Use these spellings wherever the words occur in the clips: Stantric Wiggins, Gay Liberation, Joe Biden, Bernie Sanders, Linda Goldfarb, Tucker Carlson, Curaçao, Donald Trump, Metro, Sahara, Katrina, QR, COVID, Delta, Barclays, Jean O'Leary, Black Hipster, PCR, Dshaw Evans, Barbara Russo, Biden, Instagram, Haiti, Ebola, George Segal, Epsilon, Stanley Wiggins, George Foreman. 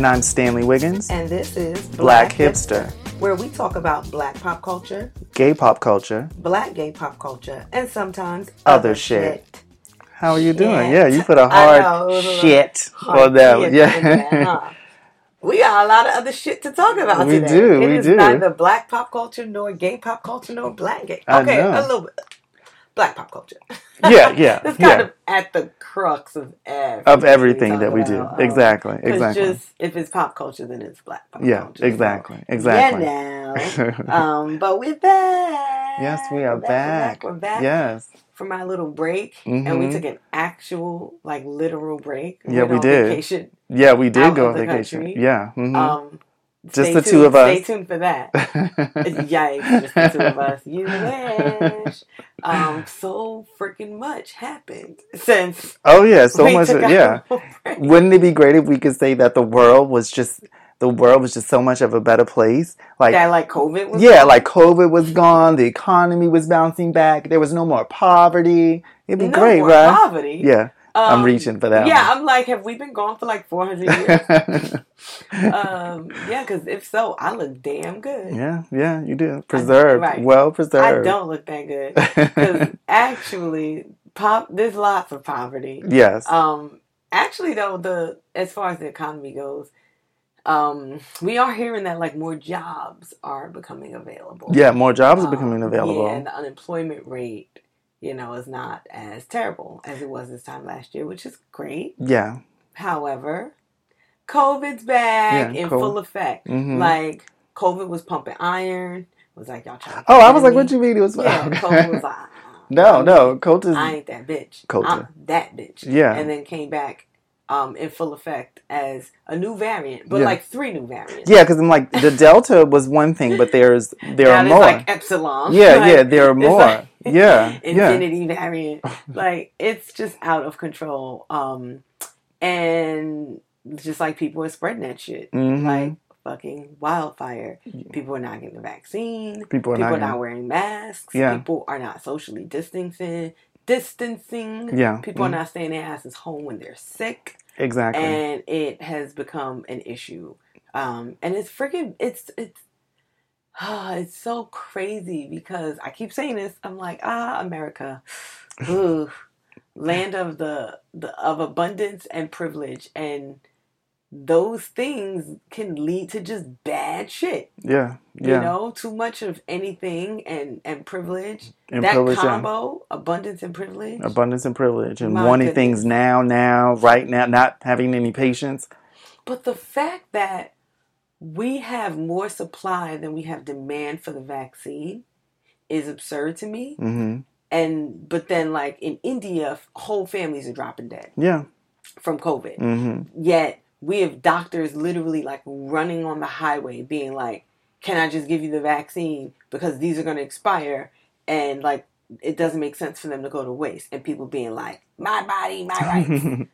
And I'm Stanley Wiggins. And this is Black Hipster, where we talk about black pop culture, gay pop culture, black gay pop culture, and sometimes other shit. How are you doing? Yeah, you put a hard shit on that one. Yeah. Huh? We got a lot of other shit to talk about today. We do. It is neither black pop culture, nor gay pop culture, nor black gay. Okay, a little bit. Black pop culture. Yeah. It's kind of at the crux of everything that we do. Exactly. Just, if it's pop culture, then it's black pop culture. Exactly. Yeah, now. But we're back. Yes, we are back. We're back. Yes. From our little break, and we took an actual, like, literal break. We did go on vacation. Country. Yeah. Mm-hmm. Just the two of us. Stay tuned for that. Yikes, just the two of us. You wish. So freaking much happened since. Oh, yeah, so much. Yeah. Wouldn't it be great if we could say that the world was just so much of a better place? COVID was gone. The economy was bouncing back. There was no more poverty. It'd be great, right? No more poverty. Yeah. I'm reaching for that. Yeah, one. I'm like, have we been gone for like 400 years? Yeah, because if so, I look damn good. Yeah, you do. Preserved. Right. Well preserved. I don't look that good. Because actually, there's lots of poverty. Yes. Actually, though, as far as the economy goes, we are hearing that like more jobs are becoming available. Yeah, more jobs are becoming available. Yeah, and the unemployment rate, is not as terrible as it was this time last year, which is great. Yeah. However, COVID's back in full effect. Mm-hmm. Like, COVID was pumping iron. It was like, y'all trying to I was like, what you mean it was fun? Yeah, COVID was like, no, Colta's... I ain't that bitch. I'm that bitch. Yeah. And then came back in full effect as a new variant, but like 3 new variants. Yeah, because I'm like, the Delta was one thing, but there are more. It's like Epsilon. Yeah, like, there are more. Like, infinity variant. Like, it's just out of control. And just like people are spreading that shit. Mm-hmm. Like, fucking wildfire. People are not getting the vaccine. People are not wearing masks. Yeah. People are not socially distancing. Yeah. People are not staying their asses home when they're sick. Exactly. And it has become an issue. And it's freaking it's so crazy because I keep saying this. I'm like, America. Ooh, land of the abundance and privilege, and those things can lead to just bad shit. Yeah. Too much of anything and privilege. And that privilege, combo, abundance and privilege, and wanting things now, right now, not having any patience. But the fact that we have more supply than we have demand for the vaccine is absurd to me. Mm-hmm. But then, like, in India, whole families are dropping dead. Yeah. From COVID. Mm-hmm. Yet we have doctors literally like running on the highway being like, can I just give you the vaccine because these are going to expire, and like it doesn't make sense for them to go to waste, and people being like, my body, my rights. And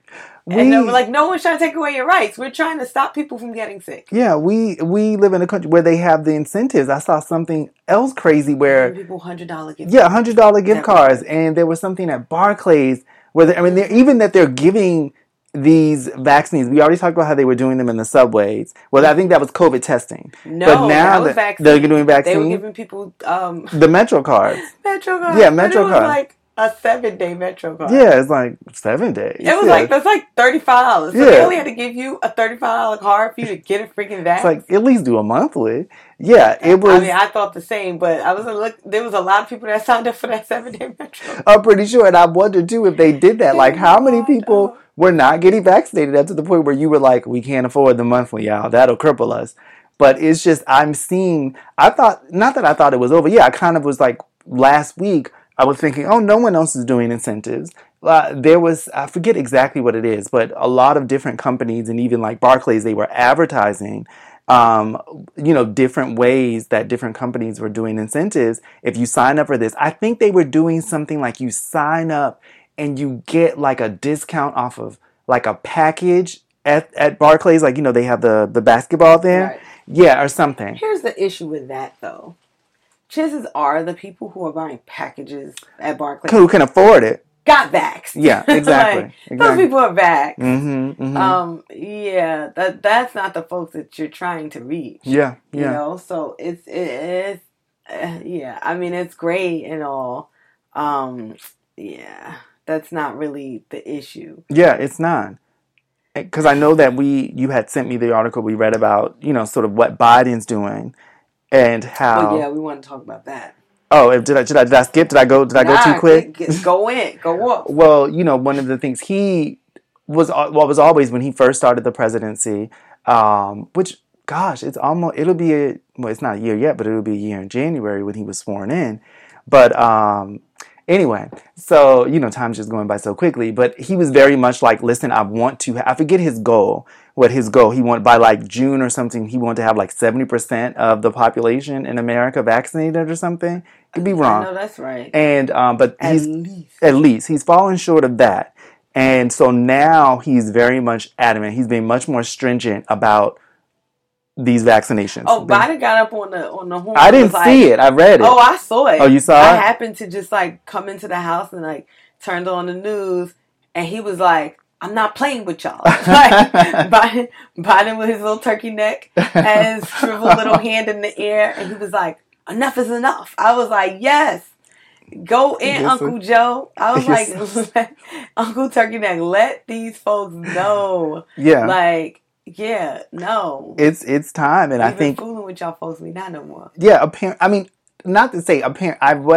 they're like, no one's trying to take away your rights. We're trying to stop people from getting sick. Yeah, we live in a country where they have the incentives. I saw something else crazy where people $100 gift cards. $100 gift cards. And there was something at Barclays where they're giving these vaccines. We already talked about how they were doing them in the subways. Well, I think that was COVID testing. No, but now that they're doing vaccine. They were giving people the Metro cards. Metro cards. Yeah, Metro cards. It was like a 7-day Metro card. Yeah, it's like 7 days. It was like, that's like $35. So they only had to give you a $35 card for you to get a freaking vaccine. It's like, at least do a monthly. Yeah, it was. I mean, I thought the same, but I was there was a lot of people that signed up for that 7-day Metro. I'm pretty sure, and I wondered too if they did that. Like, how many people were not getting vaccinated up to the point where you were like, we can't afford the monthly, y'all. That'll cripple us. But it's just, I thought it was over. Yeah, I kind of was like, last week, I was thinking, oh, no one else is doing incentives. There was, I forget exactly what it is, but a lot of different companies and even like Barclays, they were advertising, different ways that different companies were doing incentives. If you sign up for this, I think they were doing something like you sign up and you get like a discount off of like a package at Barclays. Like, they have the basketball there. Right. Yeah, or something. Here's the issue with that, though. Chances are the people who are buying packages at Barclays who can afford it got vaxxed. Yeah, exactly. Like, exactly. Those people are vaxxed. Mm-hmm, mm-hmm. Yeah, that's not the folks that you're trying to reach. Yeah, yeah. You know, so it's yeah. I mean, it's great and all. Yeah, that's not really the issue. Yeah, it's not. Because I know that you had sent me the article we read about, you know, sort of what Biden's doing and how. Oh yeah, we want to talk about that. Oh, did I skip? Did I go too quick? Go up. Well, you know, one of the things was always when he first started the presidency, which, gosh, it's not a year yet, but it'll be a year in January when he was sworn in. But anyway, so, you know, time's just going by so quickly. But he was very much like, listen, I forget his goal. What his goal, he wanted by like June or something, he wanted to have like 70% of the population in America vaccinated or something. Could be wrong. No, that's right. And but he's fallen short of that. And so now he's very much adamant. He's being much more stringent about these vaccinations. Oh, Biden got up on the horn. I didn't see it. I read it. Oh, I saw it. Oh, you saw it? I happened to just like come into the house and like turned on the news, and he was like, I'm not playing with y'all. Like, Biden with his little turkey neck and his shriveled little hand in the air. And he was like, enough is enough. I was like, yes. Go in, yes, Uncle Joe. I was like, Uncle Turkey Neck, let these folks know. Yeah. Like, yeah, no. It's time. And I think fooling with y'all folks, we not no more. Yeah, what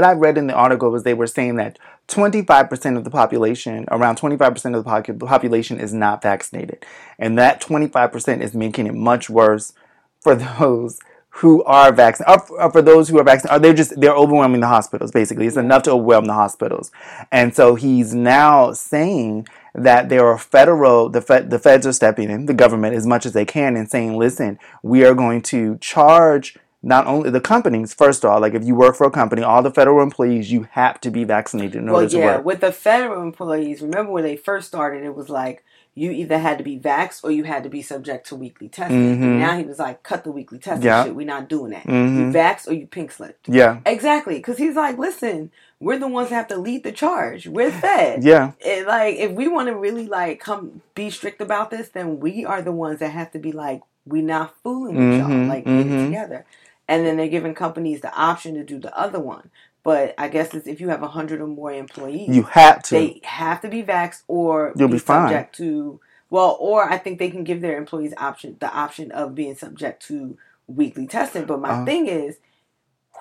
I read in the article was they were saying that 25% of the population, around 25% of the population is not vaccinated. And that 25% is making it much worse for those who are vaccinated. For those who are vaccinated, they're overwhelming the hospitals, basically. It's enough to overwhelm the hospitals. And so he's now saying that there are the feds are stepping in, the government, as much as they can, and saying, listen, we are going to charge not only the companies, first of all, like if you work for a company, all the federal employees, you have to be vaccinated in order to work. Yeah, with the federal employees, remember when they first started, it was like you either had to be vaxxed or you had to be subject to weekly testing. Mm-hmm. And now he was like, cut the weekly testing shit. We're not doing that. Mm-hmm. You vaxxed or you pink slipped. Yeah. Exactly. Because he's like, listen, we're the ones that have to lead the charge. We're fed. Yeah. And like, if we want to really like come be strict about this, then we are the ones that have to be like, we're not fooling with y'all. Like, get it together. And then they're giving companies the option to do the other one. But I guess it's if you have 100 or more employees, they have to be vaxxed or you'll be subject to, well, or I think they can give their employees the option of being subject to weekly testing. But my thing is,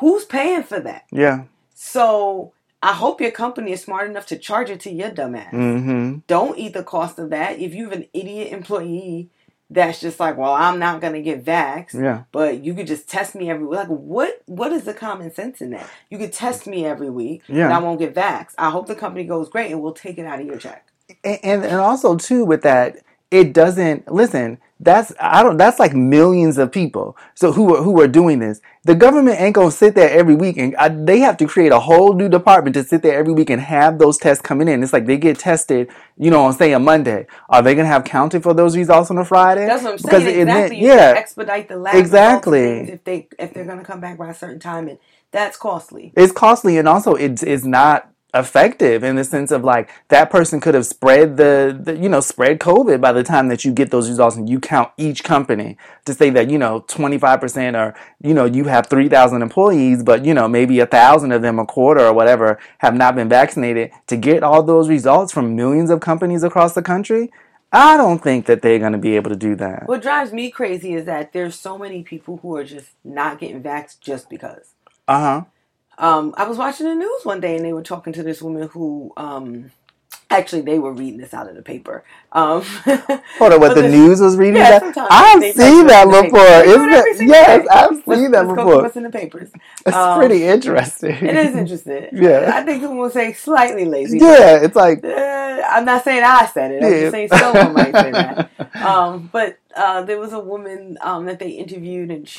who's paying for that? Yeah. So I hope your company is smart enough to charge it to your dumb ass. Mm-hmm. Don't eat the cost of that. If you have an idiot employee that's just like, well, I'm not going to get vaxxed, but you could just test me every week. Like, what is the common sense in that? You could test me every week, and I won't get vaxxed. I hope the company goes great, and we'll take it out of your check. And also, too, with that, it doesn't, listen, that's like millions of people. So who are doing this? The government ain't gonna sit there every week, and they have to create a whole new department to sit there every week and have those tests coming in. It's like they get tested, you know, on say a Monday. Are they gonna have counted for those results on a Friday? That's what I'm saying. Because exactly. You can expedite the lab. Exactly. If they're gonna come back by a certain time, and that's costly. It's costly, and also it is not effective in the sense of like that person could have spread spread COVID by the time that you get those results and you count each company to say that, you know, 25% or, you know, you have 3,000 employees, but, you know, maybe 1,000 of them, a quarter or whatever, have not been vaccinated. To get all those results from millions of companies across the country, I don't think that they're going to be able to do that. What drives me crazy is that there's so many people who are just not getting vaxxed just because. Uh-huh. I was watching the news one day and they were talking to this woman who, actually they were reading this out of the paper. Hold on, what the news was reading that? I've seen that before. What's in the papers? It's pretty interesting. It is interesting. Yeah. I think someone would say slightly lazy. Yeah, it's like. I'm not saying I said it. I'm just saying someone might say that. But there was a woman that they interviewed and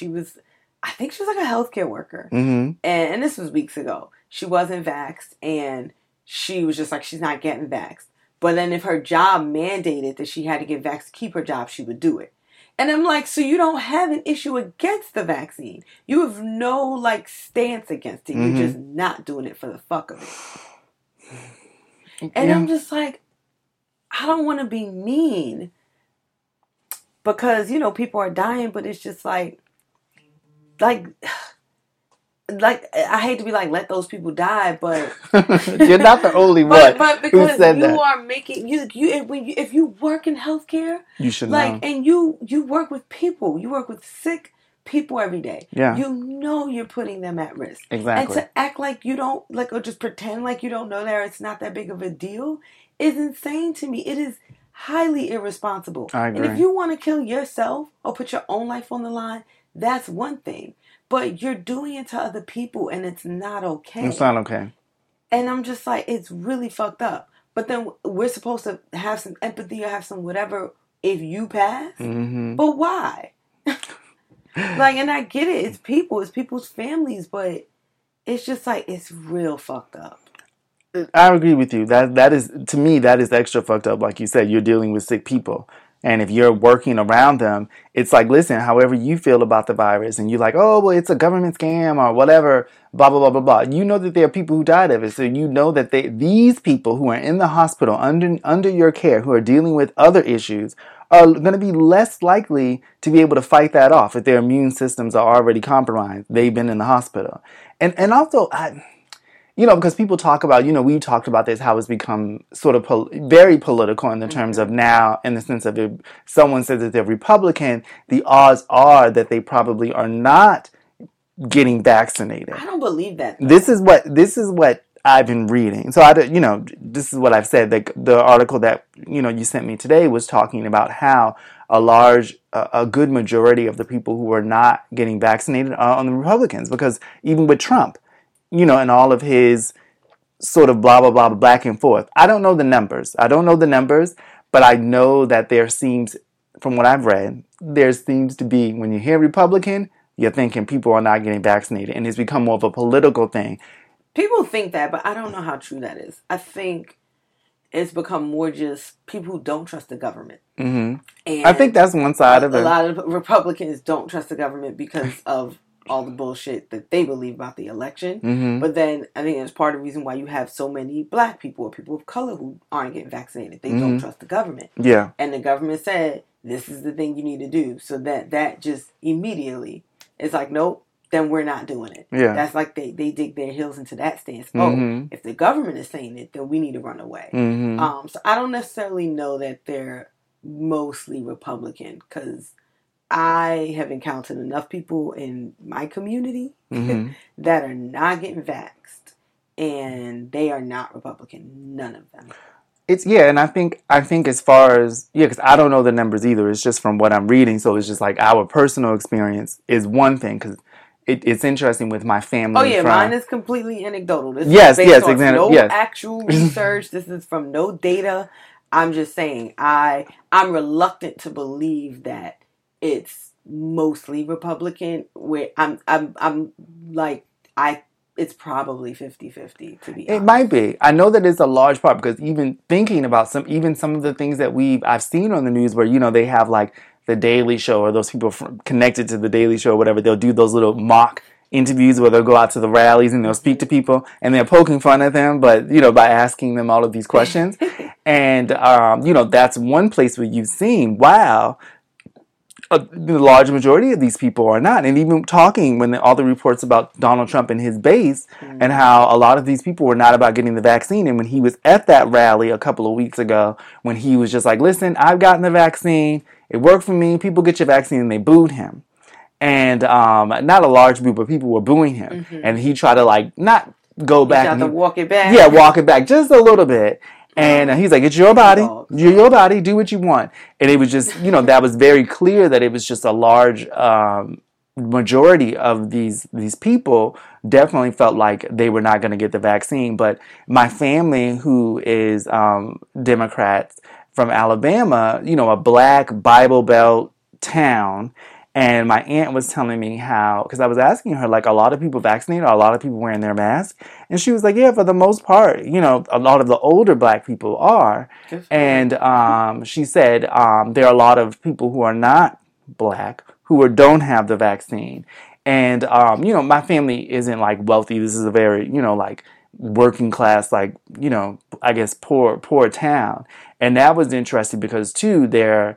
I think she was like a healthcare worker. Mm-hmm. And this was weeks ago. She wasn't vaxxed and she was just like, she's not getting vaxxed. But then if her job mandated that she had to get vaxxed to keep her job, she would do it. And I'm like, so you don't have an issue against the vaccine. You have no like stance against it. Mm-hmm. You're just not doing it for the fuck of it. And yeah. I'm just like, I don't want to be mean because, you know, people are dying, but it's just like I hate to be like, let those people die, but you're not the only one but because who said you that. Are making if you work in healthcare, you should know. And you work with people, you work with sick people every day. Yeah, you know you're putting them at risk. Exactly. And to act like you don't like or just pretend like you don't know that it's not that big of a deal is insane to me. It is highly irresponsible. I agree. And if you want to kill yourself or put your own life on the line, that's one thing. But you're doing it to other people, and it's not okay. It's not okay. And I'm just like, it's really fucked up. But then we're supposed to have some empathy or have some whatever if you pass. Mm-hmm. But why? Like, and I get it. It's people. It's people's families. But it's just like, it's real fucked up. I agree with you. That is, to me, that is extra fucked up. Like you said, you're dealing with sick people. And if you're working around them, it's like, listen, however you feel about the virus, and you're like, oh, well, it's a government scam or whatever, blah, blah, blah, blah, blah. You know that there are people who died of it. So you know that these people who are in the hospital under your care, who are dealing with other issues, are going to be less likely to be able to fight that off if their immune systems are already compromised. They've been in the hospital. And also, you know, because people talk about, you know, we talked about this, how it's become sort of very political in the terms of now, in the sense of if someone says that they're Republican, the odds are that they probably are not getting vaccinated. I don't believe that. Though. This is what I've been reading. So, you know, this is what I've said. The article that, you know, you sent me today was talking about how a good majority of the people who are not getting vaccinated are on the Republicans, because even with Trump, you know, and all of his sort of blah, blah, blah, back and forth. I don't know the numbers, but I know that there seems, from what I've read, there seems to be, when you hear Republican, you're thinking people are not getting vaccinated, and it's become more of a political thing. People think that, but I don't know how true that is. I think it's become more just people who don't trust the government. Mm-hmm. And I think that's one side of it. A lot of Republicans don't trust the government because of all the bullshit that they believe about the election. Mm-hmm. But then I think it's part of the reason why you have so many black people or people of color who aren't getting vaccinated. They don't trust the government. Yeah. And the government said, this is the thing you need to do. So that just immediately, it's like, nope, then we're not doing it. Yeah. That's like they dig their heels into that stance. Mm-hmm. Oh, if the government is saying it, then we need to run away. Mm-hmm. So I don't necessarily know that they're mostly Republican, because I have encountered enough people in my community that are not getting vaxxed, and they are not Republican. None of them. It's and I think as far as because I don't know the numbers either. It's just from what I'm reading, so it's just like our personal experience is one thing, because it's interesting with my family. Oh yeah, mine is completely anecdotal. This is based on exactly. No actual research. This is from no data. I'm just saying I'm reluctant to believe that it's mostly Republican, where I'm like, it's probably 50-50, to be honest. It might be. I know that it's a large part, because even thinking about some of the things that I've seen on the news, where, you know, they have like the Daily Show, or those people connected to the Daily Show or whatever, they'll do those little mock interviews where they'll go out to the rallies and they'll speak to people, and they're poking fun at them, but, you know, by asking them all of these questions. And, you know, that's one place where you've seen, wow, the large majority of these people are not. And even talking when all the reports about Donald Trump and his base and how a lot of these people were not about getting the vaccine. And when he was at that rally a couple of weeks ago, when he was just like, listen, I've gotten the vaccine. It worked for me. People get your vaccine. And they booed him. And not a large group, but people were booing him. Mm-hmm. And he tried to like not go back. He tried to walk it back. Yeah, walk it back just a little bit. And he's like, it's your body. Your body. Do what you want. And it was just, you know, that was very clear that it was just a large majority of these people definitely felt like they were not going to get the vaccine. But my family, who is Democrats from Alabama, you know, a black Bible Belt town. And my aunt was telling me how, because I was asking her, like, a lot of people vaccinated, are a lot of people wearing their mask? And she was like, yeah, for the most part, you know, a lot of the older black people are. And she said there are a lot of people who are not black who don't have the vaccine. And, you know, my family isn't, like, wealthy. This is a very, you know, like, working class, like, you know, I guess, poor town. And that was interesting because, too, there's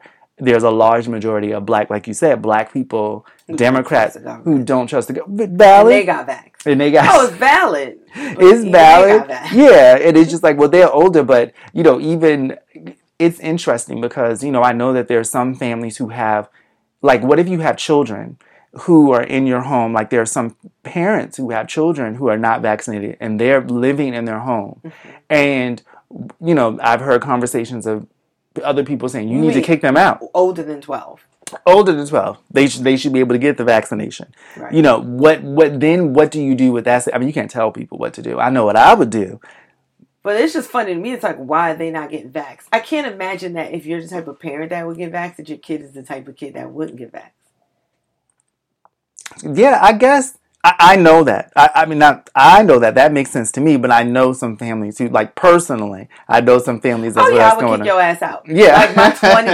a large majority of black, like you said, black people, Democrats who don't trust the government. Valid. And they got back. And they got. Oh, it's valid. It's valid. Yeah, and it's just like, well, they're older, but you know, even it's interesting because, you know, I know that there are some families who have, like, what if you have children who are in your home? Like, there are some parents who have children who are not vaccinated and they're living in their home, mm-hmm. and you know, I've heard conversations of other people saying you need to kick them out. Older than 12. Older than 12, they should be able to get the vaccination. Right. You know what? Then what do you do with that? I mean, you can't tell people what to do. I know what I would do. But it's just funny to me. It's like, why are they not getting vaxxed? I can't imagine that if you're the type of parent that would get vaxxed, that your kid is the type of kid that wouldn't get vaxxed. Yeah, I guess I know that. I know that. That makes sense to me. But I know some families who, like, personally, I know some families that's what's going on. Oh, yeah, I would kick your ass out. Yeah. Like,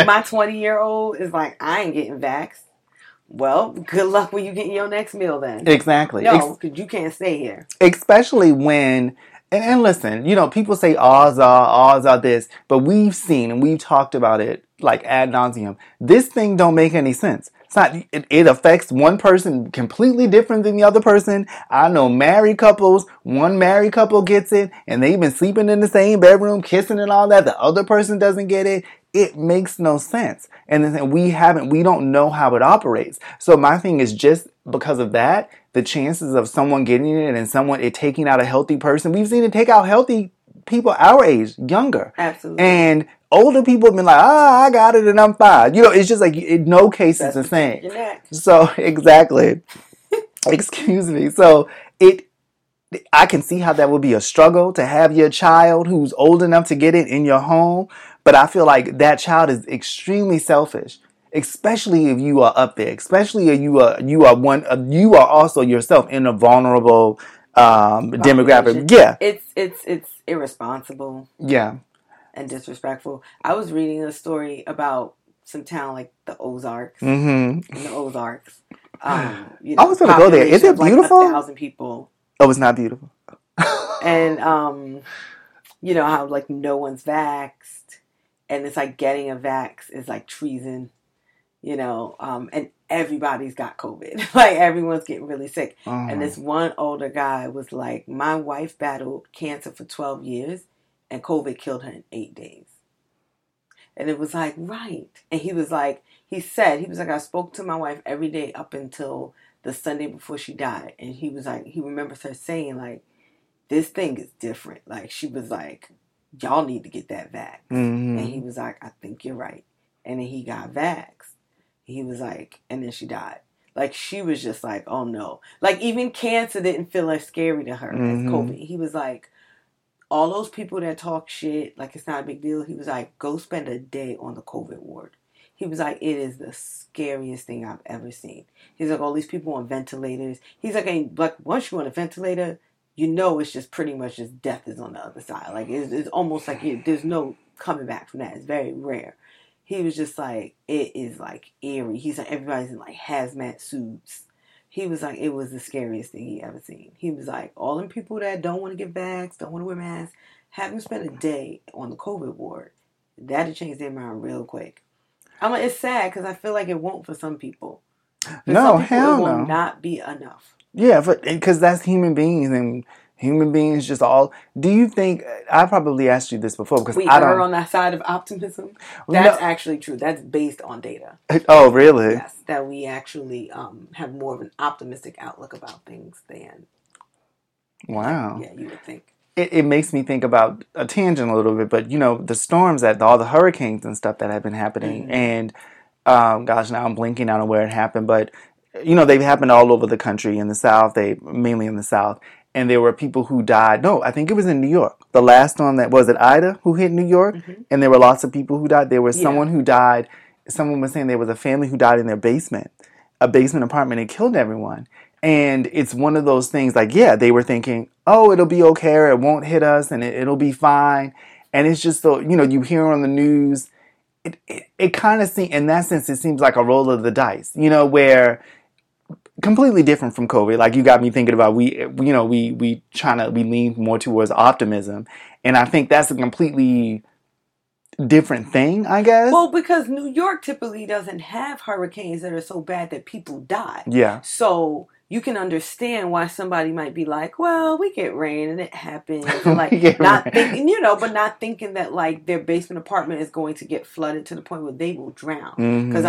my 20-year-old is like, I ain't getting vaxxed. Well, good luck when you get your next meal then. Exactly. No, because you can't stay here. Especially when... And listen, you know, people say odds are this, but we've seen and we've talked about it like ad nauseum. This thing don't make any sense. It's not. It affects one person completely different than the other person. I know married couples. One married couple gets it, and they've been sleeping in the same bedroom, kissing and all that. The other person doesn't get it. It makes no sense, and we don't know how it operates. So my thing is just because of that, the chances of someone getting it and it taking out a healthy person, we've seen it take out healthy people our age, younger. Absolutely. And older people have been like, I got it and I'm fine. You know, it's just like, no case is the same. So, exactly. Excuse me. So, I can see how that would be a struggle to have your child who's old enough to get it in your home. But I feel like that child is extremely selfish. Especially if you are up there, especially if you are also yourself in a vulnerable demographic. Yeah, it's irresponsible. Yeah, and disrespectful. I was reading a story about some town like the Ozarks. Mm-hmm. In the Ozarks. You know, I was going to go there. Is it beautiful? Like 1,000 people. Oh, it's not beautiful. And you know how like no one's vaxxed, and it's like getting a vax is like treason. You know, and everybody's got COVID. Like, everyone's getting really sick. Oh. And this one older guy was like, my wife battled cancer for 12 years, and COVID killed her in 8 days. And it was like, right. And he said, I spoke to my wife every day up until the Sunday before she died. And he was like, he remembers her saying, like, this thing is different. Like, she was like, y'all need to get that vax. Mm-hmm. And he was like, I think you're right. And then he got vaxxed. He was like, and then she died. Like, she was just like, oh no. Like, even cancer didn't feel as scary to her mm-hmm. as COVID. He was like, all those people that talk shit, like it's not a big deal. He was like, go spend a day on the COVID ward. He was like, it is the scariest thing I've ever seen. He's like, all these people on ventilators. He's like, once you're on a ventilator, you know it's just pretty much just death is on the other side. Like, it's almost like there's no coming back from that. It's very rare. He was just like, it is like eerie. He's like, everybody's in like hazmat suits. He was like, it was the scariest thing he ever seen. He was like, all them people that don't want to get vaxxed, don't want to wear masks, have them spend a day on the COVID ward. That'll change their mind real quick. I'm like, it's sad because I feel like it won't for some people. For no, some people, hell no. It will not be enough. Yeah, because that's human beings and... Human beings just all... Do you think... I probably asked you this before because I don't... We are on that side of optimism. That's actually true. That's based on data. Oh, really? Yes. That we actually have more of an optimistic outlook about things than... Wow. Yeah, you would think. It makes me think about a tangent a little bit, but, you know, the storms, all the hurricanes and stuff that have been happening. Mm-hmm. And, gosh, now I'm blinking out on where it happened, but, you know, they've happened all over the country. In the South, mainly in the South. And there were people who died. No, I think it was in New York. The last storm that was at Ida who hit New York. Mm-hmm. And there were lots of people who died. There was someone who died. Someone was saying there was a family who died in their basement. A basement apartment. And killed everyone. And it's one of those things like, yeah, they were thinking, oh, it'll be okay. Or it won't hit us. And it'll be fine. And it's just so, you know, you hear on the news. It kind of seems, in that sense, it seems like a roll of the dice. You know, where... completely different from COVID. Like, you got me thinking about, we lean more towards optimism. And I think that's a completely different thing, I guess. Well, because New York typically doesn't have hurricanes that are so bad that people die. Yeah. So you can understand why somebody might be like, well, we get rain and it happens. And like, not thinking that like their basement apartment is going to get flooded to the point where they will drown. Because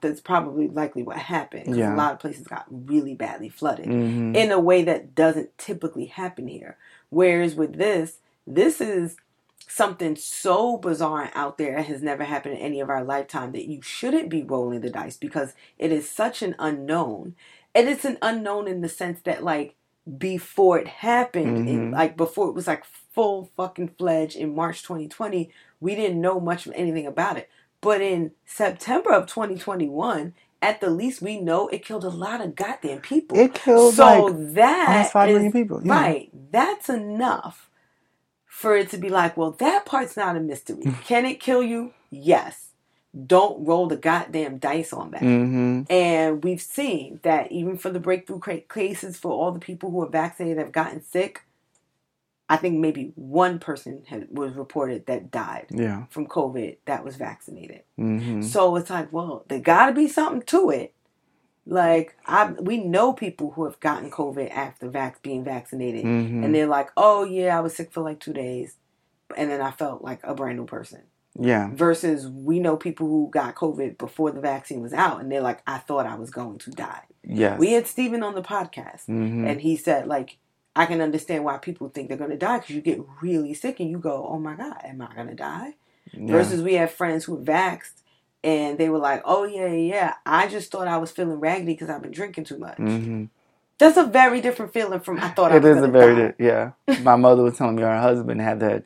that's probably likely what happened. Yeah. A lot of places got really badly flooded in a way that doesn't typically happen here. Whereas with this is something so bizarre and out there and has never happened in any of our lifetime that you shouldn't be rolling the dice, because it is such an unknown. And it's an unknown in the sense that like before it happened, and, like before it was like full fucking fledged in March 2020, we didn't know much of anything about it. But in September of 2021, at the least we know it killed a lot of goddamn people. It killed almost 5 million people. Yeah. Right. That's enough for it to be like, well, that part's not a mystery. Can it kill you? Yes. Don't roll the goddamn dice on that. And we've seen that even for the breakthrough cases, for all the people who are vaccinated have gotten sick, I think maybe one person was reported that died from COVID that was vaccinated. So it's like, well, there got to be something to it. Like, we know people who have gotten COVID after being vaccinated. And they're like, oh, yeah, I was sick for like 2 days. And then I felt like a brand new person. Yeah. Versus we know people who got COVID before the vaccine was out. And they're like, I thought I was going to die. Yes. We had Steven on the podcast. And he said, like, I can understand why people think they're going to die, because you get really sick and you go, oh my God, am I going to die? Yeah. Versus we have friends who are vaxxed and they were like, oh yeah, I just thought I was feeling raggedy because I've been drinking too much. That's a very different feeling from I thought I was going to die. Yeah. My mother was telling me her husband had that,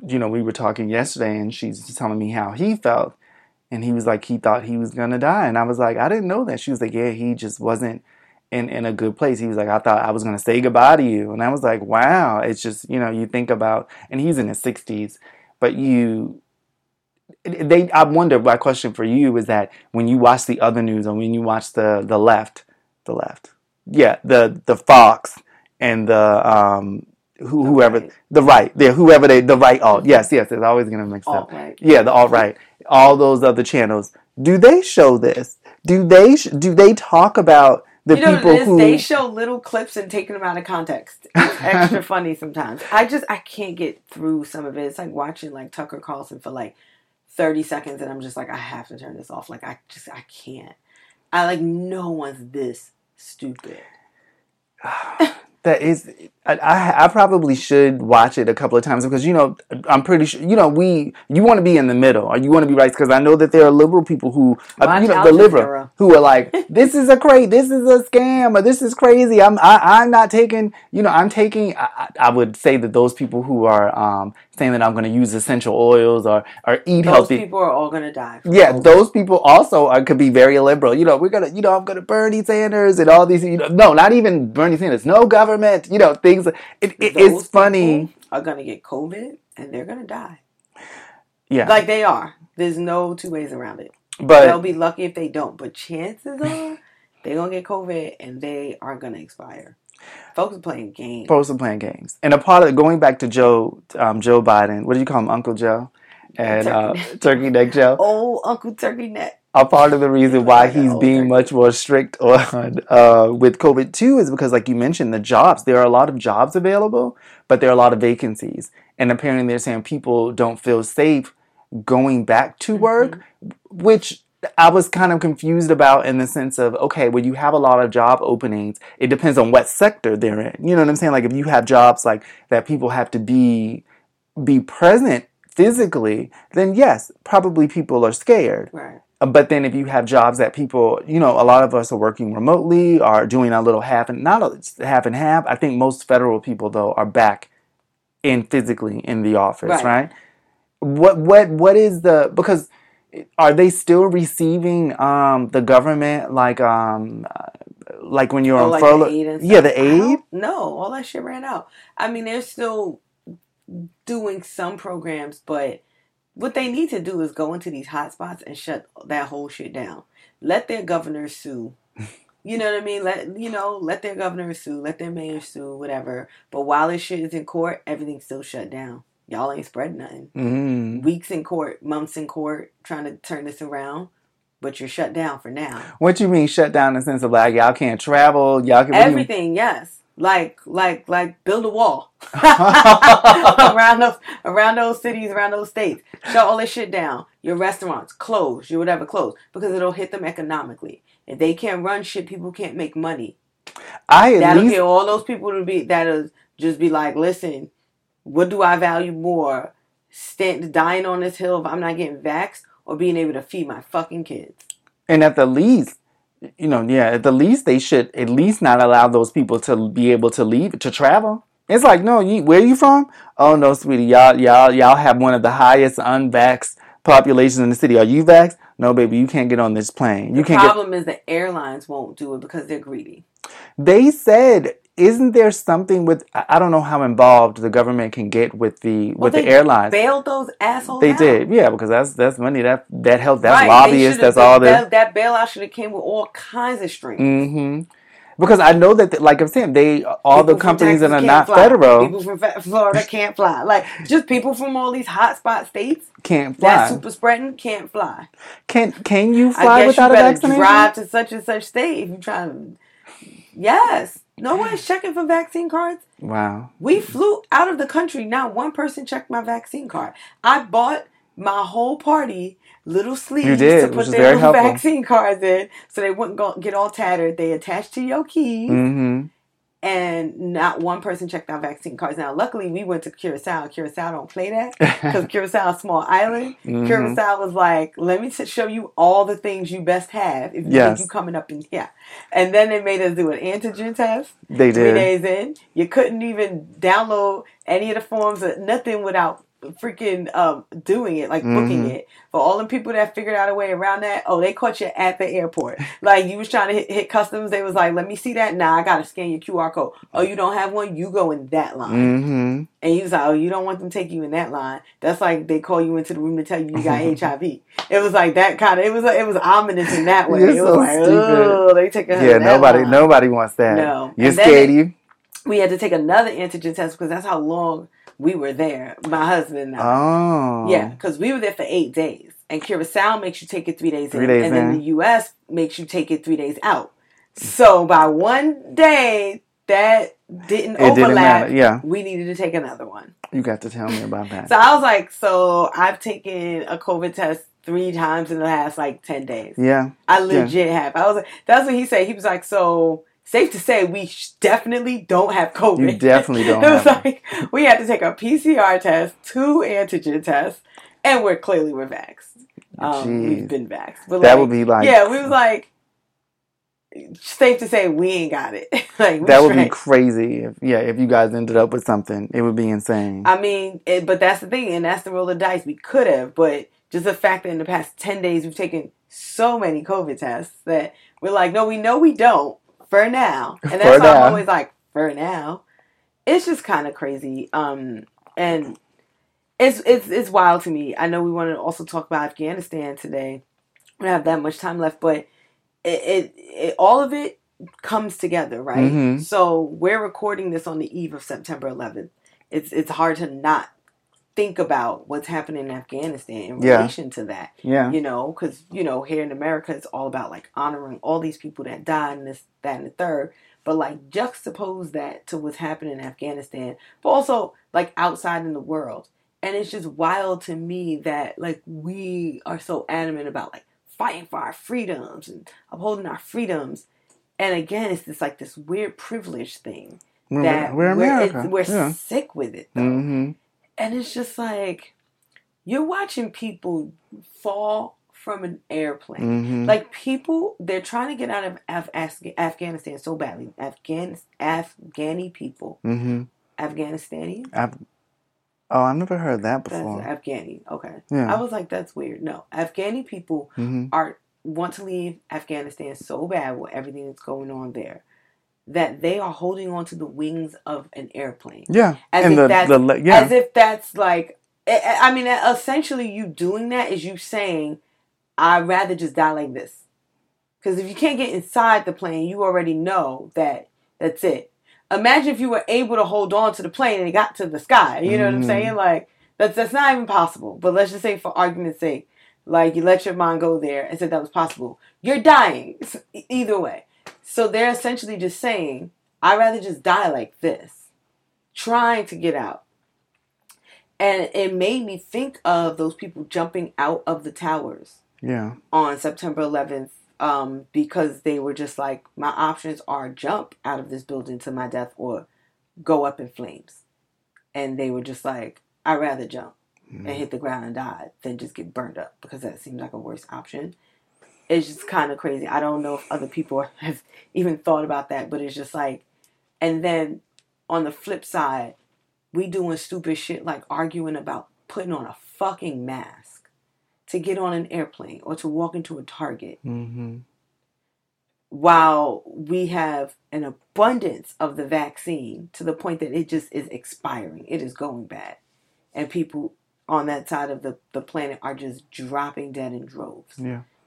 we were talking yesterday and she's telling me how he felt. And he was like, he thought he was going to die. And I was like, I didn't know that. She was like, yeah, he just wasn't in a good place. He was like, I thought I was going to say goodbye to you. And I was like, wow. It's just, you think about, and he's in his 60s, but I wonder, my question for you is that when you watch the other news, or when you watch the Fox and it's always going to mix up. Right. Yeah, the alt-right, all those other channels, do they show this? Do they talk about they show little clips and taking them out of context. It's extra funny sometimes. I can't get through some of it. It's like watching like Tucker Carlson for like 30 seconds and I'm just like, I have to turn this off. Like, I can't. No one's this stupid. That is, I probably should watch it a couple of times because, I'm pretty sure, you want to be in the middle, or you want to be right, because I know that there are liberal people who, the liberal, who are like, this is a scam, or this is crazy, I'm not taking, I would say that those people who are saying that I'm going to use essential oils or eat healthy. Those people are all going to die. Yeah, those people also could be very liberal. I'm going to Bernie Sanders and all these, no, not even Bernie Sanders, no government. Things. It's funny. Are gonna get COVID and they're gonna die. Yeah, like they are. There's no two ways around it. But they'll be lucky if they don't. But chances are they're gonna get COVID and they are gonna expire. Folks are playing games. And a part of going back to Joe Biden. What do you call him, Uncle Joe? And Turkey Neck Joe. Oh, Uncle Turkey Neck. A part of the reason why he's being much more strict on with COVID too is because, like you mentioned, the jobs. There are a lot of jobs available, but there are a lot of vacancies. And apparently they're saying people don't feel safe going back to work, which I was kind of confused about in the sense of, okay, when you have a lot of job openings, it depends on what sector they're in. You know what I'm saying? Like if you have jobs like that people have to be present physically, then yes, probably people are scared. Right. But then if you have jobs that people, a lot of us are working remotely, are doing a little half and half. I think most federal people, though, are back physically in the office, right? What is the, because are they still receiving the government, like when you're on furlough? The aid? No, all that shit ran out. I mean, they're still doing some programs, but what they need to do is go into these hotspots and shut that whole shit down. Let their governors sue You know what I mean? Let their governor sue, let their mayor sue, whatever. But while this shit is in court, everything's still shut down. Y'all ain't spreading nothing. Mm-hmm. Weeks in court, months in court, trying to turn this around. But you're shut down for now. What you mean shut down in the sense of like y'all can't travel, y'all can everything, yes. Like build a wall around those cities, around those states. Shut all this shit down. Your restaurants close, your whatever close, because it'll hit them economically. If they can't run shit, people can't make money. That'll get all those people to be that'll just be like, listen, what do I value more? Dying on this hill if I'm not getting vaxxed or being able to feed my fucking kids. And at the least, they should at least not allow those people to be able to leave, to travel. It's like, no, where are you from? Oh, no, sweetie, y'all have one of the highest unvaxxed populations in the city. Are you vaxxed? No, baby, you can't get on this plane. The problem is the airlines won't do it because they're greedy. They said, isn't there something with, I don't know how involved the government can get with the airlines. They bailed those assholes out. They did, yeah, because that's money, that helps, that's right. Lobbyists, that's all that. That bailout should have came with all kinds of strings. Mm-hmm. Because I know that, like I'm saying, the companies that are not federal. People from Florida can't fly. Like, just people from all these hotspot states can't fly. That's super spreading, can't fly. Can you fly without a vaccination? I guess you better drive to such and such state if you're trying to... Yes. No one's checking for vaccine cards. Wow. We flew out of the country. Not one person checked my vaccine card. I bought my whole party little sleeves to put their little vaccine cards in so they wouldn't get all tattered. They attached to your keys. Mm-hmm. And not one person checked our vaccine cards. Now, luckily, we went to Curaçao. Curaçao don't play that because Curaçao is a small island. Mm-hmm. Curaçao was like, let me show you all the things you best have if you think you coming up in here. And then they made us do an antigen test. They did. 3 days in. You couldn't even download any of the forms, or nothing without freaking doing it, like booking it. For all the people that figured out a way around that, they caught you at the airport. Like, you was trying to hit customs, they was like, let me see that. Nah, I gotta scan your QR code. Oh, you don't have one? You go in that line. Mm-hmm. And he was like, oh, you don't want them to take you in that line. That's like they call you into the room to tell you got HIV. It was like that kind of, it was ominous in that way. You're it was so like, stupid. Oh, they take her. Yeah, nobody wants that. No. You're scared of you? We had to take another antigen test because that's how long we were there, my husband and I. Oh. Yeah, because we were there for 8 days. And Curaçao makes you take it 3 days in. And then the U.S. makes you take it 3 days out. So by one day, that didn't overlap. Didn't we needed to take another one. You got to tell me about that. So I was like, so I've taken a COVID test 3 times in the last, 10 days. Yeah. I legit have. I was like, that's what he said. He was like, so... Safe to say, we definitely don't have COVID. You definitely don't. It was we had to take a PCR test, 2 antigen tests, and we're vaxxed. We've been vaxxed. But that would be like... Yeah, we was like, safe to say we ain't got it. That would be crazy. If you guys ended up with something, it would be insane. I mean, but that's the thing, and that's the roll of dice. We could have, but just the fact that in the past 10 days, we've taken so many COVID tests that we're like, no, we know we don't. For now. And that's why I'm always like, for now. It's just kind of crazy. And it's wild to me. I know we want to also talk about Afghanistan today. We don't have that much time left, but it all of it comes together, right? Mm-hmm. So we're recording this on the eve of September 11th. It's hard to not think about what's happening in Afghanistan in relation to that. Yeah. Because, here in America, it's all about, honoring all these people that died and this, that, and the third. But, juxtapose that to what's happening in Afghanistan. But also, outside in the world. And it's just wild to me that, we are so adamant about, fighting for our freedoms and upholding our freedoms. And, again, it's just, this weird privilege thing. We're America. We're sick with it, though. Mm-hmm. And it's just you're watching people fall from an airplane. Mm-hmm. People, they're trying to get out of Afghanistan so badly. Afghani people. Mm-hmm. Afghanistani? I've never heard that before. That's Afghani, okay. Yeah. I was like, that's weird. No, Afghani people want to leave Afghanistan so bad with everything that's going on there, that they are holding on to the wings of an airplane. Yeah. As if that's essentially you doing that is you saying, I'd rather just die like this. Because if you can't get inside the plane, you already know that that's it. Imagine if you were able to hold on to the plane and it got to the sky. You know what I'm saying? Like, that's not even possible. But let's just say for argument's sake, like, you let your mind go there and said that was possible. You're dying. Either way. So they're essentially just saying, I'd rather just die like this. Trying to get out. And it made me think of those people jumping out of the towers. Yeah. On September 11th. Because they were just like, my options are jump out of this building to my death or go up in flames. And they were just like, I'd rather jump and hit the ground and die than just get burned up, because that seemed like a worse option. It's just kind of crazy. I don't know if other people have even thought about that, but it's just like, and then on the flip side, we doing stupid shit like arguing about putting on a fucking mask to get on an airplane or to walk into a Target. While we have an abundance of the vaccine to the point that it just is expiring. It is going bad. And people on that side of the planet are just dropping dead in droves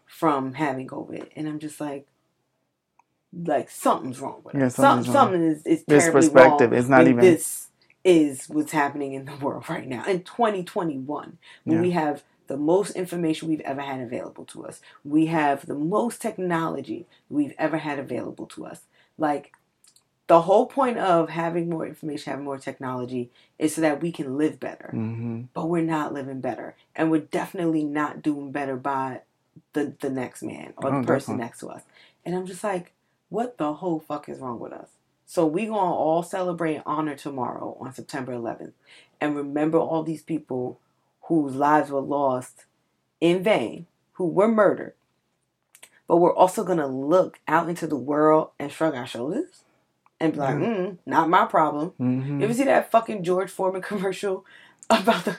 from having COVID. And I'm just like something's wrong with it. Yeah, something is terribly this perspective wrong. It's not even... This is what's happening in the world right now. In 2021, when we have the most information we've ever had available to us. We have the most technology we've ever had available to us. Like, the whole point of having more information, having more technology, is so that we can live better. But we're not living better. And we're definitely not doing better by the next man or the person next to us. And I'm just like, what the whole fuck is wrong with us? So we're going to all celebrate and honor tomorrow on September 11th. And remember all these people whose lives were lost in vain, who were murdered. But we're also going to look out into the world and shrug our shoulders and be like, not my problem. You ever see that fucking George Foreman commercial about the...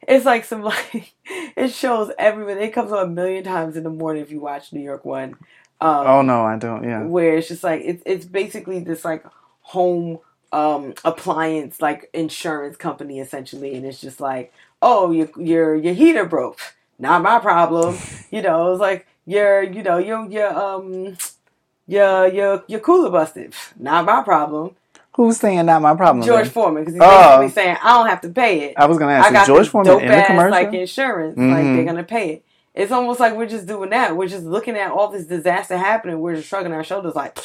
It's like some, like... It shows everybody. It comes on 1,000,000 times in the morning if you watch New York One. Oh, no, I don't, yeah. Where it's just like... It's basically this, like, home appliance, like, insurance company, essentially. And it's just like... Oh, your heater broke. Not my problem. You know, it's like your cooler busted. Not my problem. Who's saying not my problem? George Foreman, because he's basically saying I don't have to pay it. I was gonna ask you, George Foreman in the commercial, like insurance, like they're gonna pay it. It's almost like we're just doing that. We're just looking at all this disaster happening. We're just shrugging our shoulders, like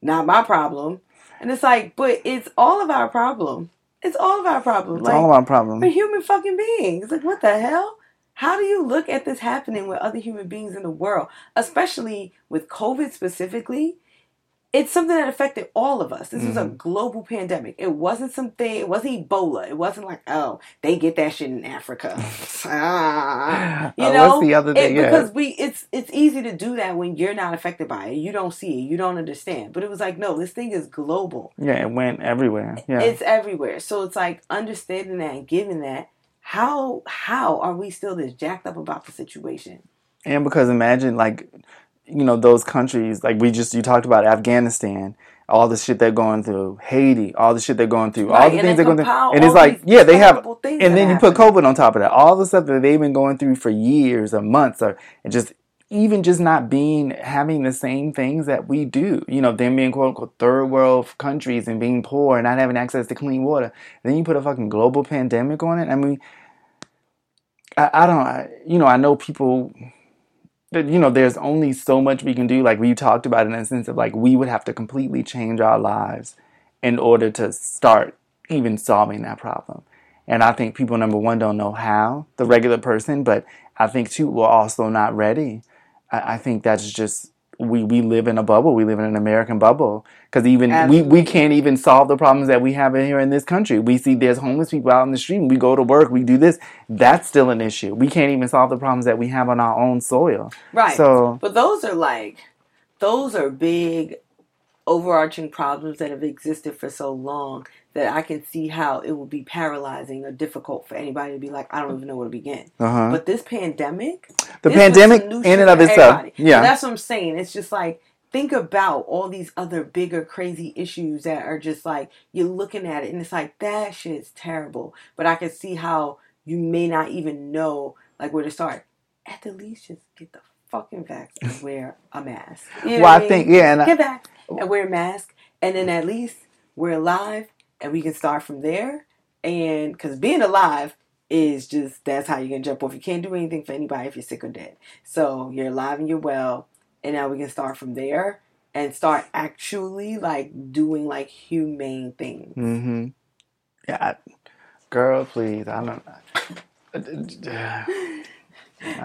not my problem. And it's like, but it's all of our problem. It's all of our problems. It's like, all of our problems. We're human fucking beings. Like, what the hell? How do you look at this happening with other human beings in the world? Especially with COVID specifically. It's something that affected all of us. This was a global pandemic. It wasn't something... It wasn't Ebola. It wasn't like, oh, they get that shit in Africa. You know? What's the other thing? Because it's easy to do that when you're not affected by it. You don't see it. You don't understand. But it was like, no, this thing is global. Yeah, it went everywhere. Yeah. It's everywhere. So it's like understanding that and giving that. How are we still this jacked up about the situation? And because imagine, like... You know, those countries, like you talked about Afghanistan, all the shit they're going through, Haiti, all the shit they're going through, all the things they're going through. And it's like, yeah, they have, and then you put COVID on top of that. All the stuff that they've been going through for years or months, or just even just not being, having the same things that we do. You know, them being quote unquote third world countries and being poor and not having access to clean water. And then you put a fucking global pandemic on it. I mean, I know people. You know, there's only so much we can do, like we talked about, in the sense of like we would have to completely change our lives in order to start even solving that problem. And I think people, number one, don't know how, the regular person, but I think too, we're also not ready. I think that's just, we live in a bubble. We live in an American bubble, because even we can't even solve the problems that we have here in this country. We see there's homeless people out in the street, and we go to work, we do this. That's still an issue. We can't even solve the problems that we have on our own soil. Right. So, but those are big overarching problems that have existed for so long that I can see how it would be paralyzing or difficult for anybody to be like, I don't even know where to begin. Uh-huh. But this pandemic... The pandemic in and of itself. Yeah. So that's what I'm saying. It's just like, think about all these other bigger crazy issues that are just like, you're looking at it and it's like, that shit's terrible. But I can see how you may not even know like where to start. At the least, just get the fucking vaxxed, wear a mask. You know well, I mean? Think, yeah. And get back and wear a mask. And then at least we're alive and we can start from there. And because being alive is just, that's how you can jump off. You can't do anything for anybody if you're sick or dead. So you're alive and you're well. And now we can start from there and start actually like doing like humane things. Mm-hmm. Yeah. Girl, please. I don't know.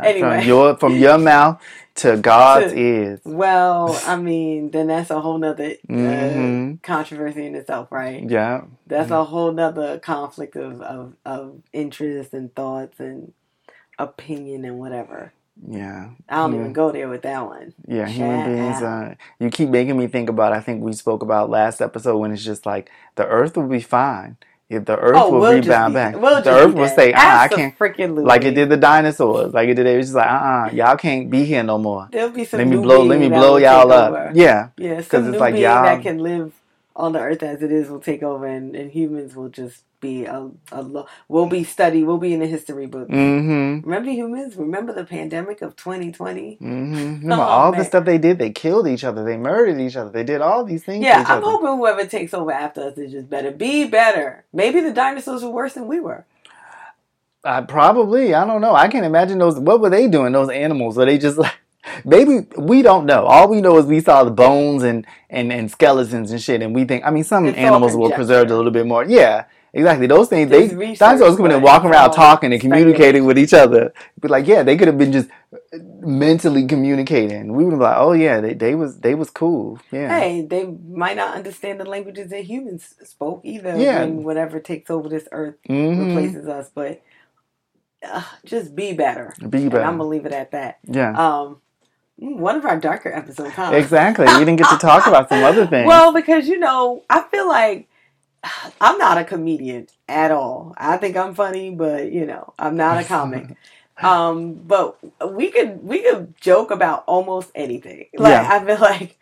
Anyway. From your mouth to God's ears. Well, I mean, then that's a whole nother controversy in itself, right? Yeah. That's a whole nother conflict of interest and thoughts and opinion and whatever. Yeah. I don't even go there with that one. Yeah, human beings. You keep making me think about, I think we spoke about last episode when it's just like, the earth will be fine. If the earth will rebound back, the earth will say, I can't. Like it did the dinosaurs. Like it did, it was just like, y'all can't be here no more. There'll be some Let me blow y'all up. Over. Yeah. Yeah, because it's like y'all that can live on the earth as it is will take over, and humans will just be we'll be studied, we'll be in the history book. Mm-hmm. Remember humans? Remember the pandemic of 2020? Mm-hmm. Remember all the stuff they did? They killed each other. They murdered each other. They did all these things. Yeah, I'm hoping whoever takes over after us is just better. Be better. Maybe the dinosaurs were worse than we were. Probably. I don't know. I can't imagine those. What were they doing? Those animals? Were they just like? Maybe we don't know. All we know is we saw the bones and skeletons and shit, and we think. I mean, some animals were preserved a little bit more. Yeah. Exactly. Those things, dinosaurs coming and walking around talking and communicating with each other. But like, yeah, they could have been just mentally communicating. We would have been like, oh yeah, they was cool. Yeah. Hey, they might not understand the languages that humans spoke either when whatever takes over this earth replaces us. But just be better. Be better. And I'm going to leave it at that. Yeah. One of our darker episodes, huh? Exactly. We didn't get to talk about some other things. Well, because, you know, I feel like I'm not a comedian at all. I think I'm funny, but you know, I'm not a comic. But we could joke about almost anything. Like I feel like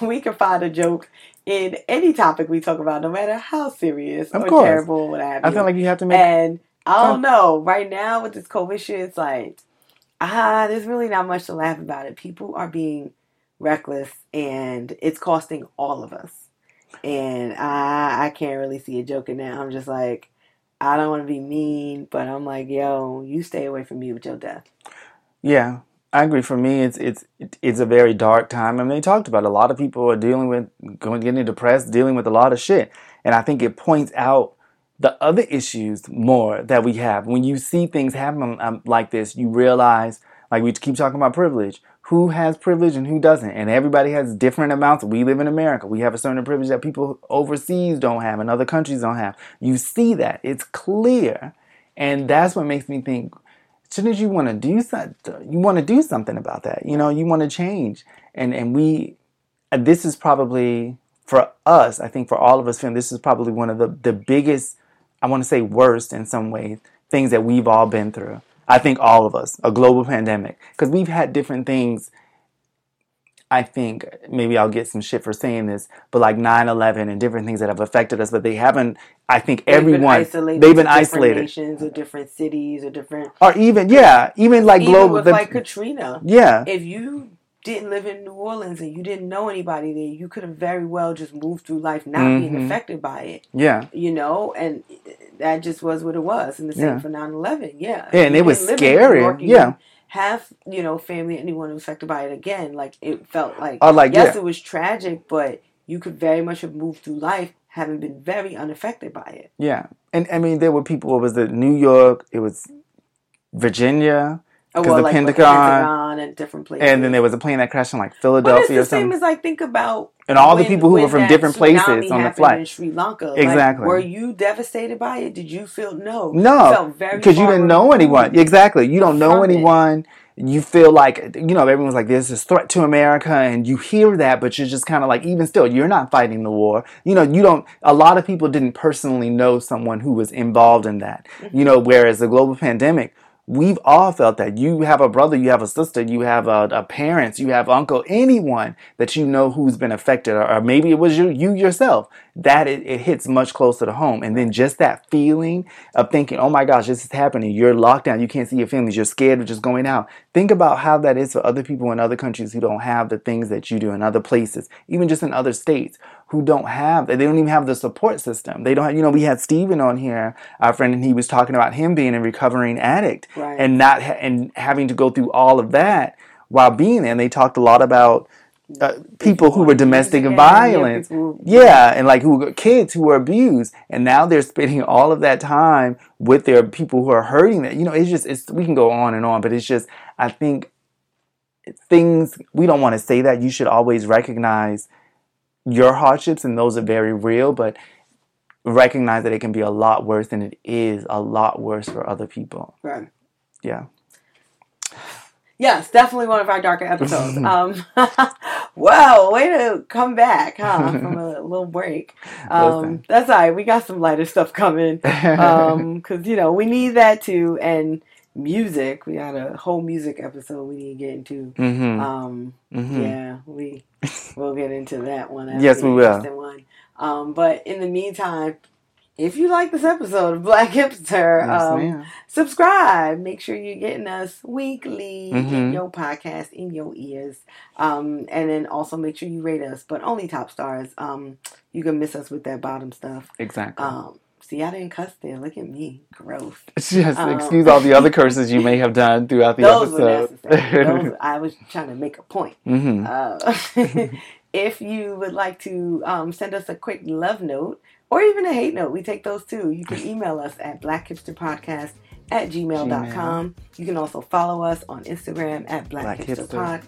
we could find a joke in any topic we talk about, no matter how serious or terrible or what have you. I feel like you have to make. And I don't know. Right now with this COVID shit, it's like there's really not much to laugh about it. People are being reckless, and it's costing all of us. And I can't really see a joke in that. I'm just like, I don't want to be mean, but I'm like, yo, you stay away from me with your death. Yeah, I agree. For me, it's a very dark time. I mean, they talked about it. A lot of people are dealing with getting depressed, dealing with a lot of shit. And I think it points out the other issues more that we have. When you see things happen like this, you realize, like we keep talking about privilege. Who has privilege and who doesn't? And everybody has different amounts. We live in America. We have a certain privilege that people overseas don't have and other countries don't have. You see that. It's clear. And that's what makes me think, shouldn't you want to do something? You want to do something about that. You know, you want to change. And we, this is probably, for us, I think for all of us, this is probably one of the biggest, I want to say worst in some ways, things that we've all been through. I think all of us, a global pandemic, because we've had different things. I think maybe I'll get some shit for saying this, but like 9/11 and different things that have affected us, but they haven't. I think they've been isolated. Nations or different cities or different, or even like global. Even with like Katrina, yeah. If you didn't live in New Orleans and you didn't know anybody there, you could have very well just moved through life not being affected by it. Yeah. You know, and that just was what it was. And the same for 9/11. Yeah. Yeah, and it was scary. York, yeah. Half, you know, family, anyone who was affected by it again, like it felt like, it was tragic, but you could very much have moved through life having been very unaffected by it. Yeah. And I mean, there were people, New York, it was Virginia. Because Pentagon and different places. And then there was a plane that crashed in like Philadelphia or something. It's the same as think about. And all the people who were from different places on the flight. In Sri Lanka. Exactly. Like, were you devastated by it? Did you feel no? Because you didn't know anyone. Exactly. You don't know anyone. You feel like, you know, everyone's like, there's this threat to America, and you hear that, but you're just kind of like, even still, you're not fighting the war. You know, you don't, a lot of people didn't personally know someone who was involved in that. You know, whereas the global pandemic, we've all felt that. You have a brother, you have a sister, you have a parents, you have uncle, anyone that you know who's been affected, or maybe it was you yourself. that it hits much closer to home. And then just that feeling of thinking, oh my gosh, this is happening. You're locked down. You can't see your families. You're scared of just going out. Think about how that is for other people in other countries who don't have the things that you do in other places, even just in other states who don't have, they don't even have the support system. They don't have, you know, we had Steven on here, our friend, and he was talking about him being a recovering addict right. and having to go through all of that while being there. And they talked a lot about people who were domestic violence, and like who were kids who were abused, and now they're spending all of that time with their people who are hurting. That, you know, it's just, it's, we can go on and on, but it's just, I think things, we don't want to say that you should always recognize your hardships, and those are very real, but recognize that it can be a lot worse, and it is a lot worse for other people. Right. Yeah. Yes, definitely one of our darker episodes. Whoa, way to come back, huh? From a little break. That's all right. We got some lighter stuff coming. Because, you know, we need that too. And music. We got a whole music episode we need to get into. Mm-hmm. Yeah, we'll get into that one. Yes, we will. One. But in the meantime, if you like this episode of Black Hipster, subscribe. Make sure you're getting us weekly, in your podcast, in your ears. And then also make sure you rate us, but only top stars. You can miss us with that bottom stuff. Exactly. See, I didn't cuss there. Look at me. Growth. Yes, excuse all the other curses you may have done throughout the episode. Those were necessary. I was trying to make a point. If you would like to send us a quick love note, or even a hate note, we take those too. You can email us at blackhipsterpodcast@gmail.com. You can also follow us on Instagram at blackhipsterpodcast.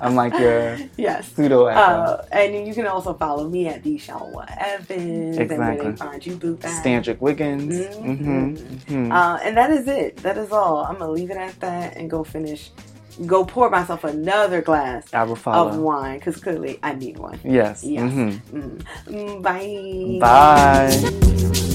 I'm like your pseudo actor. And you can also follow me at Dshaw Evans. Exactly. And find you, boo bag. Stantric Wiggins. And that is it. That is all. I'm going to leave it at that and go pour myself another glass of wine, because clearly I need one. Yes. Bye. Bye.